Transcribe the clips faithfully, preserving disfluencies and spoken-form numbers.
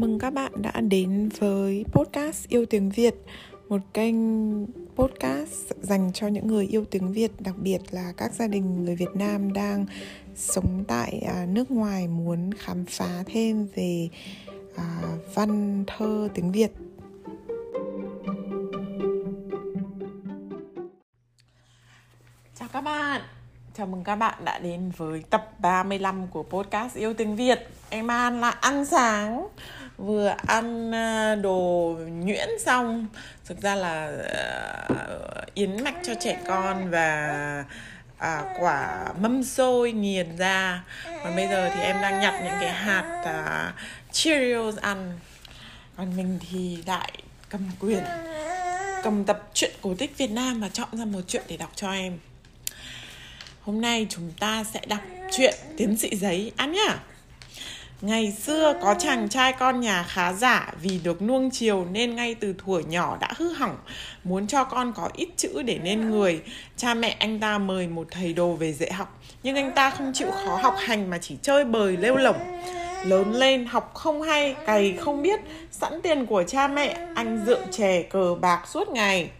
mừng các bạn đã đến với podcast Yêu Tiếng Việt, một kênh podcast dành cho những người yêu tiếng Việt, đặc biệt là các gia đình người Việt Nam đang sống tại nước ngoài muốn khám phá thêm về văn thơ tiếng Việt. Chào các bạn, chào mừng các bạn đã đến với tập ba mươi lăm của podcast Yêu Tiếng Việt. Em An là ăn sáng, vừa ăn đồ nhuyễn xong. Thực ra là uh, yến mạch cho trẻ con và uh, quả mâm xôi nghiền ra. Còn bây giờ thì em đang nhặt những cái hạt uh, Cheerios ăn. Còn mình thì lại cầm quyền, cầm tập truyện cổ tích Việt Nam và chọn ra một truyện để đọc cho em. Hôm nay chúng ta sẽ đọc truyện Tiến Sĩ Giấy, ăn nhá. Ngày xưa có chàng trai con nhà khá giả, vì được nuông chiều nên ngay từ thuở nhỏ đã hư hỏng. Muốn cho con có ít chữ để nên người, cha mẹ anh ta mời một thầy đồ về dạy học. Nhưng anh ta không chịu khó học hành mà chỉ chơi bời lêu lổng. Lớn lên học không hay, cày không biết, sẵn tiền của cha mẹ, anh rượu chè cờ bạc suốt ngày.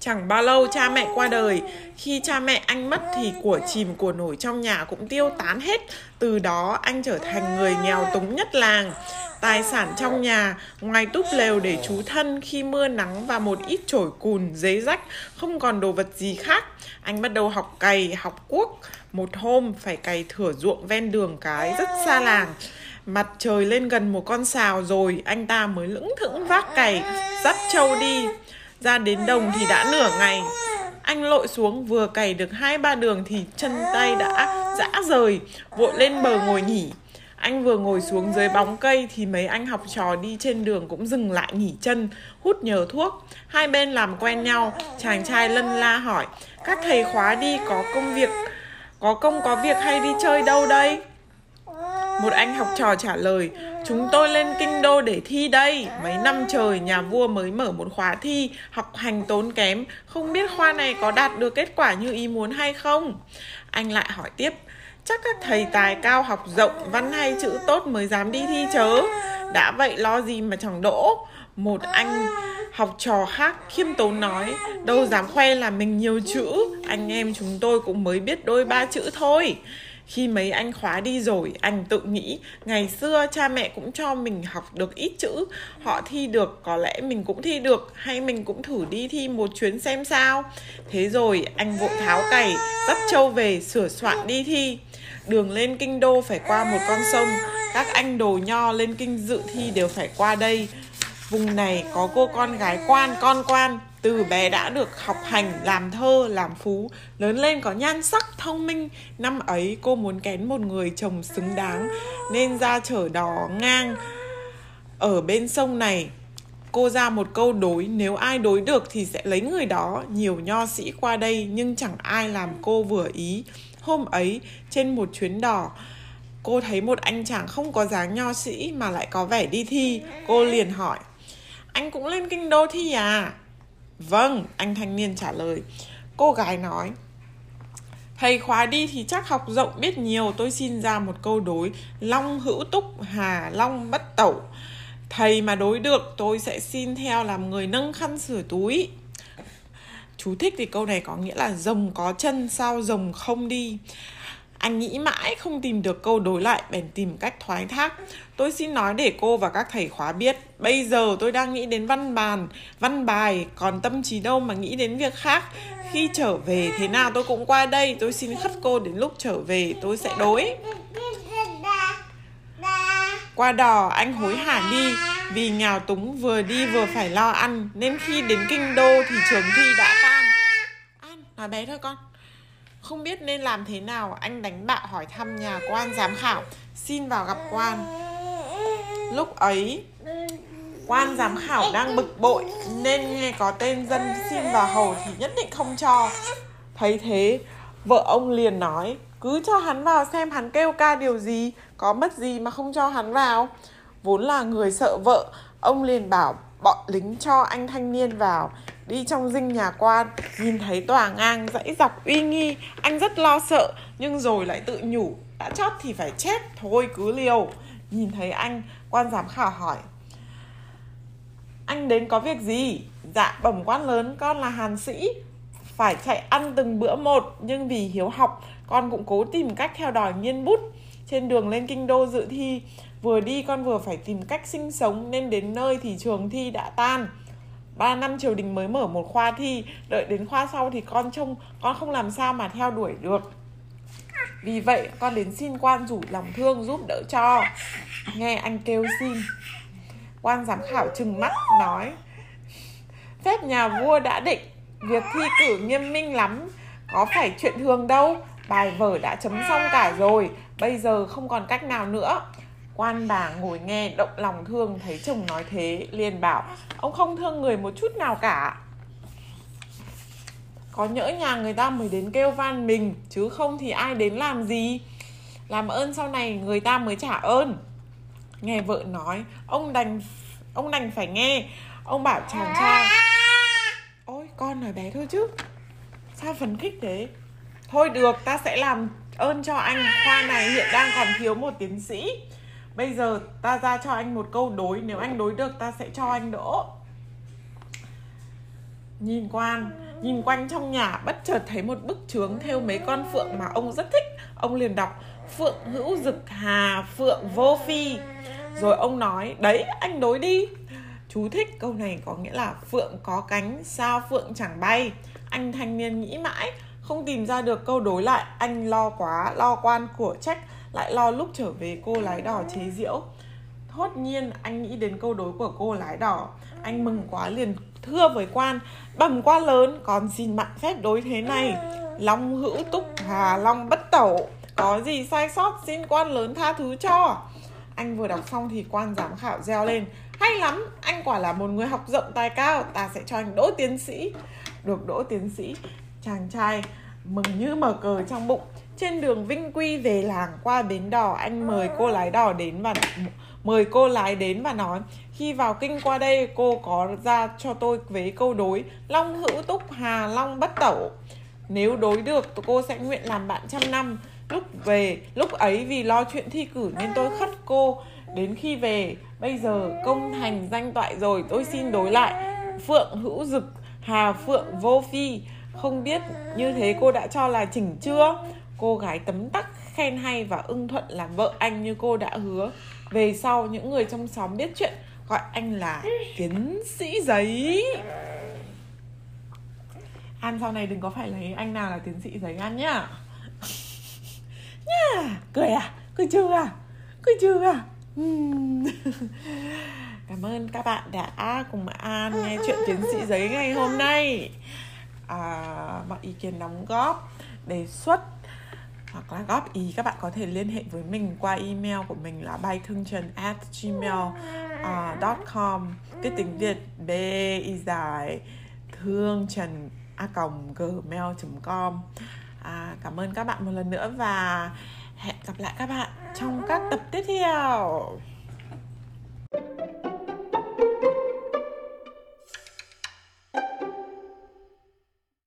Chẳng bao lâu cha mẹ qua đời. Khi cha mẹ anh mất thì của chìm của nổi trong nhà cũng tiêu tán hết. Từ đó anh trở thành người nghèo túng nhất làng. Tài sản trong nhà, ngoài túp lều để trú thân khi mưa nắng và một ít chổi cùn, giấy rách, không còn đồ vật gì khác. Anh bắt đầu học cày, học cuốc. Một hôm phải cày thửa ruộng ven đường cái rất xa làng. Mặt trời lên gần một con sào rồi, anh ta mới lững thững vác cày, dắt trâu đi. Ra đến đồng thì đã nửa ngày. Anh lội xuống vừa cày được hai ba đường thì chân tay đã dã rời, vội lên bờ ngồi nghỉ. Anh vừa ngồi xuống dưới bóng cây thì mấy anh học trò đi trên đường cũng dừng lại nghỉ chân, hút nhờ thuốc. Hai bên làm quen nhau, chàng trai lân la hỏi: các thầy khóa đi có công việc, có công có việc hay đi chơi đâu đây? Một anh học trò trả lời: chúng tôi lên kinh đô để thi đây. Mấy năm trời nhà vua mới mở một khóa thi, học hành tốn kém, không biết khoa này có đạt được kết quả như ý muốn hay không. Anh lại hỏi tiếp: chắc các thầy tài cao học rộng, văn hay chữ tốt mới dám đi thi chớ. Đã vậy lo gì mà chẳng đỗ. Một anh học trò khác khiêm tốn nói: đâu dám khoe là mình nhiều chữ, anh em chúng tôi cũng mới biết đôi ba chữ thôi. Khi mấy anh khóa đi rồi, anh tự nghĩ: ngày xưa cha mẹ cũng cho mình học được ít chữ, họ thi được, có lẽ mình cũng thi được, hay mình cũng thử đi thi một chuyến xem sao. Thế rồi anh vội tháo cày, dắt trâu về, sửa soạn đi thi. Đường lên kinh đô phải qua một con sông, các anh đồ nho lên kinh dự thi đều phải qua đây. Vùng này có cô con gái quan, con quan. Từ bé đã được học hành, làm thơ, làm phú, lớn lên có nhan sắc, thông minh. Năm ấy cô muốn kén một người chồng xứng đáng, nên ra chở đò ngang ở bên sông này. Cô ra một câu đối, nếu ai đối được thì sẽ lấy người đó. Nhiều nho sĩ qua đây nhưng chẳng ai làm cô vừa ý. Hôm ấy, trên một chuyến đò, cô thấy một anh chàng không có dáng nho sĩ mà lại có vẻ đi thi. Cô liền hỏi: anh cũng lên kinh đô thi à? Vâng, anh thanh niên trả lời. Cô gái nói: thầy khóa đi thì chắc học rộng biết nhiều, tôi xin ra một câu đối: long hữu túc, hà long bất tẩu. Thầy mà đối được, tôi sẽ xin theo làm người nâng khăn sửa túi. Chú thích thì câu này có nghĩa là rồng có chân sao rồng không đi. Anh nghĩ mãi không tìm được câu đối lại, bèn tìm cách thoái thác: tôi xin nói để cô và các thầy khóa biết, bây giờ tôi đang nghĩ đến văn bàn, văn bài, còn tâm trí đâu mà nghĩ đến việc khác. Khi trở về thế nào tôi cũng qua đây, tôi xin khất cô đến lúc trở về tôi sẽ đối. Qua đò anh hối hả đi, vì nghèo túng vừa đi vừa phải lo ăn, nên khi đến kinh đô thì trường thi đã tan. An, nói bé thôi con. Không biết nên làm thế nào, anh đánh bạo hỏi thăm nhà quan giám khảo, xin vào gặp quan. Lúc ấy, quan giám khảo đang bực bội nên nghe có tên dân xin vào hầu thì nhất định không cho. Thấy thế, vợ ông liền nói: cứ cho hắn vào xem hắn kêu ca điều gì, có mất gì mà không cho hắn vào. Vốn là người sợ vợ, ông liền bảo bọn lính cho anh thanh niên vào. Đi trong dinh nhà quan, nhìn thấy tòa ngang dãy dọc uy nghi, anh rất lo sợ, nhưng rồi lại tự nhủ: đã chót thì phải chép, thôi cứ liều. Nhìn thấy anh, quan giám khảo hỏi: Anh đến có việc gì? Dạ bẩm quan lớn, con là Hàn Sĩ, phải chạy ăn từng bữa một, nhưng vì hiếu học, con cũng cố tìm cách theo đòi nghiên bút. Trên đường lên kinh đô dự thi, vừa đi con vừa phải tìm cách sinh sống, nên đến nơi thì trường thi đã tan. Ba năm triều đình mới mở một khoa thi, đợi đến khoa sau thì con trông con không làm sao mà theo đuổi được. Vì vậy con đến xin quan rủ lòng thương giúp đỡ cho. Nghe anh kêu xin, quan giám khảo trừng mắt nói: Phép nhà vua đã định, việc thi cử nghiêm minh lắm, có phải chuyện thường đâu. Bài vở đã chấm xong cả rồi, bây giờ không còn cách nào nữa. Quan bà ngồi nghe động lòng thương, thấy chồng nói thế liền bảo: Ông không thương người một chút nào cả. Có nhỡ nhà người ta mới đến kêu van mình, chứ không thì ai đến làm gì. Làm ơn sau này người ta mới trả ơn. Nghe vợ nói, Ông đành ông đành phải nghe. Ông bảo chàng trai: Ôi con nói bé thôi chứ, sao phấn khích thế? Thôi được, ta sẽ làm ơn cho anh. Khoa này hiện đang còn thiếu một tiến sĩ. Bây giờ ta ra cho anh một câu đối, nếu anh đối được ta sẽ cho anh đỗ. Nhìn quan, nhìn quanh trong nhà, bất chợt thấy một bức chướng thêu mấy con phượng mà ông rất thích. Ông liền đọc: Phượng hữu dực hà, phượng vô phi. Rồi ông nói: Đấy, anh đối đi. Chú thích câu này có nghĩa là phượng có cánh, sao phượng chẳng bay. Anh thanh niên nghĩ mãi không tìm ra được câu đối lại, anh lo quá, lo quan của trách, lại lo lúc trở về cô lái đỏ chế giễu. Thốt nhiên anh nghĩ đến câu đối của cô lái đỏ, anh mừng quá liền thưa với quan: Bẩm quan lớn, còn xin mạn phép đối thế này: Long hữu túc hà, long bất tẩu, có gì sai sót xin quan lớn tha thứ cho. Anh vừa đọc xong thì quan giám khảo reo lên: Hay lắm, anh quả là một người học rộng tài cao, ta sẽ cho anh đỗ tiến sĩ. Được đỗ tiến sĩ, chàng trai mừng như mở cờ trong bụng. Trên đường vinh quy về làng, qua bến đò, anh mời cô lái đò đến và mời cô lái đến và nói: Khi vào kinh qua đây, cô có ra cho tôi vế câu đối long hữu túc hà long bất tẩu. Nếu đối được, cô sẽ nguyện làm bạn trăm năm. Lúc về, lúc ấy vì lo chuyện thi cử nên tôi khất cô. Đến khi về, bây giờ công thành danh toại rồi, tôi xin đối lại phượng hữu dực hà phượng vô phi. Không biết như thế cô đã cho là chỉnh chưa? Cô gái tấm tắc khen hay và ưng thuận làm vợ anh như cô đã hứa. Về sau những người trong xóm biết chuyện gọi anh là Tiến Sĩ Giấy. An sau này đừng có phải lấy anh nào là Tiến Sĩ Giấy An nhá. Nhá, cười à? Cười chưa à? Cười chưa à? Cảm ơn các bạn đã cùng An nghe chuyện Tiến Sĩ Giấy ngày hôm nay. À, mọi ý kiến đóng góp, đề xuất hoặc là góp ý các bạn có thể liên hệ với mình qua email của mình là baythuongtrand at gmail dot com. Cái tiếng Việt b y dài thương trần a còng gmail dot com. À, cảm ơn các bạn một lần nữa và hẹn gặp lại các bạn trong các tập tiếp theo.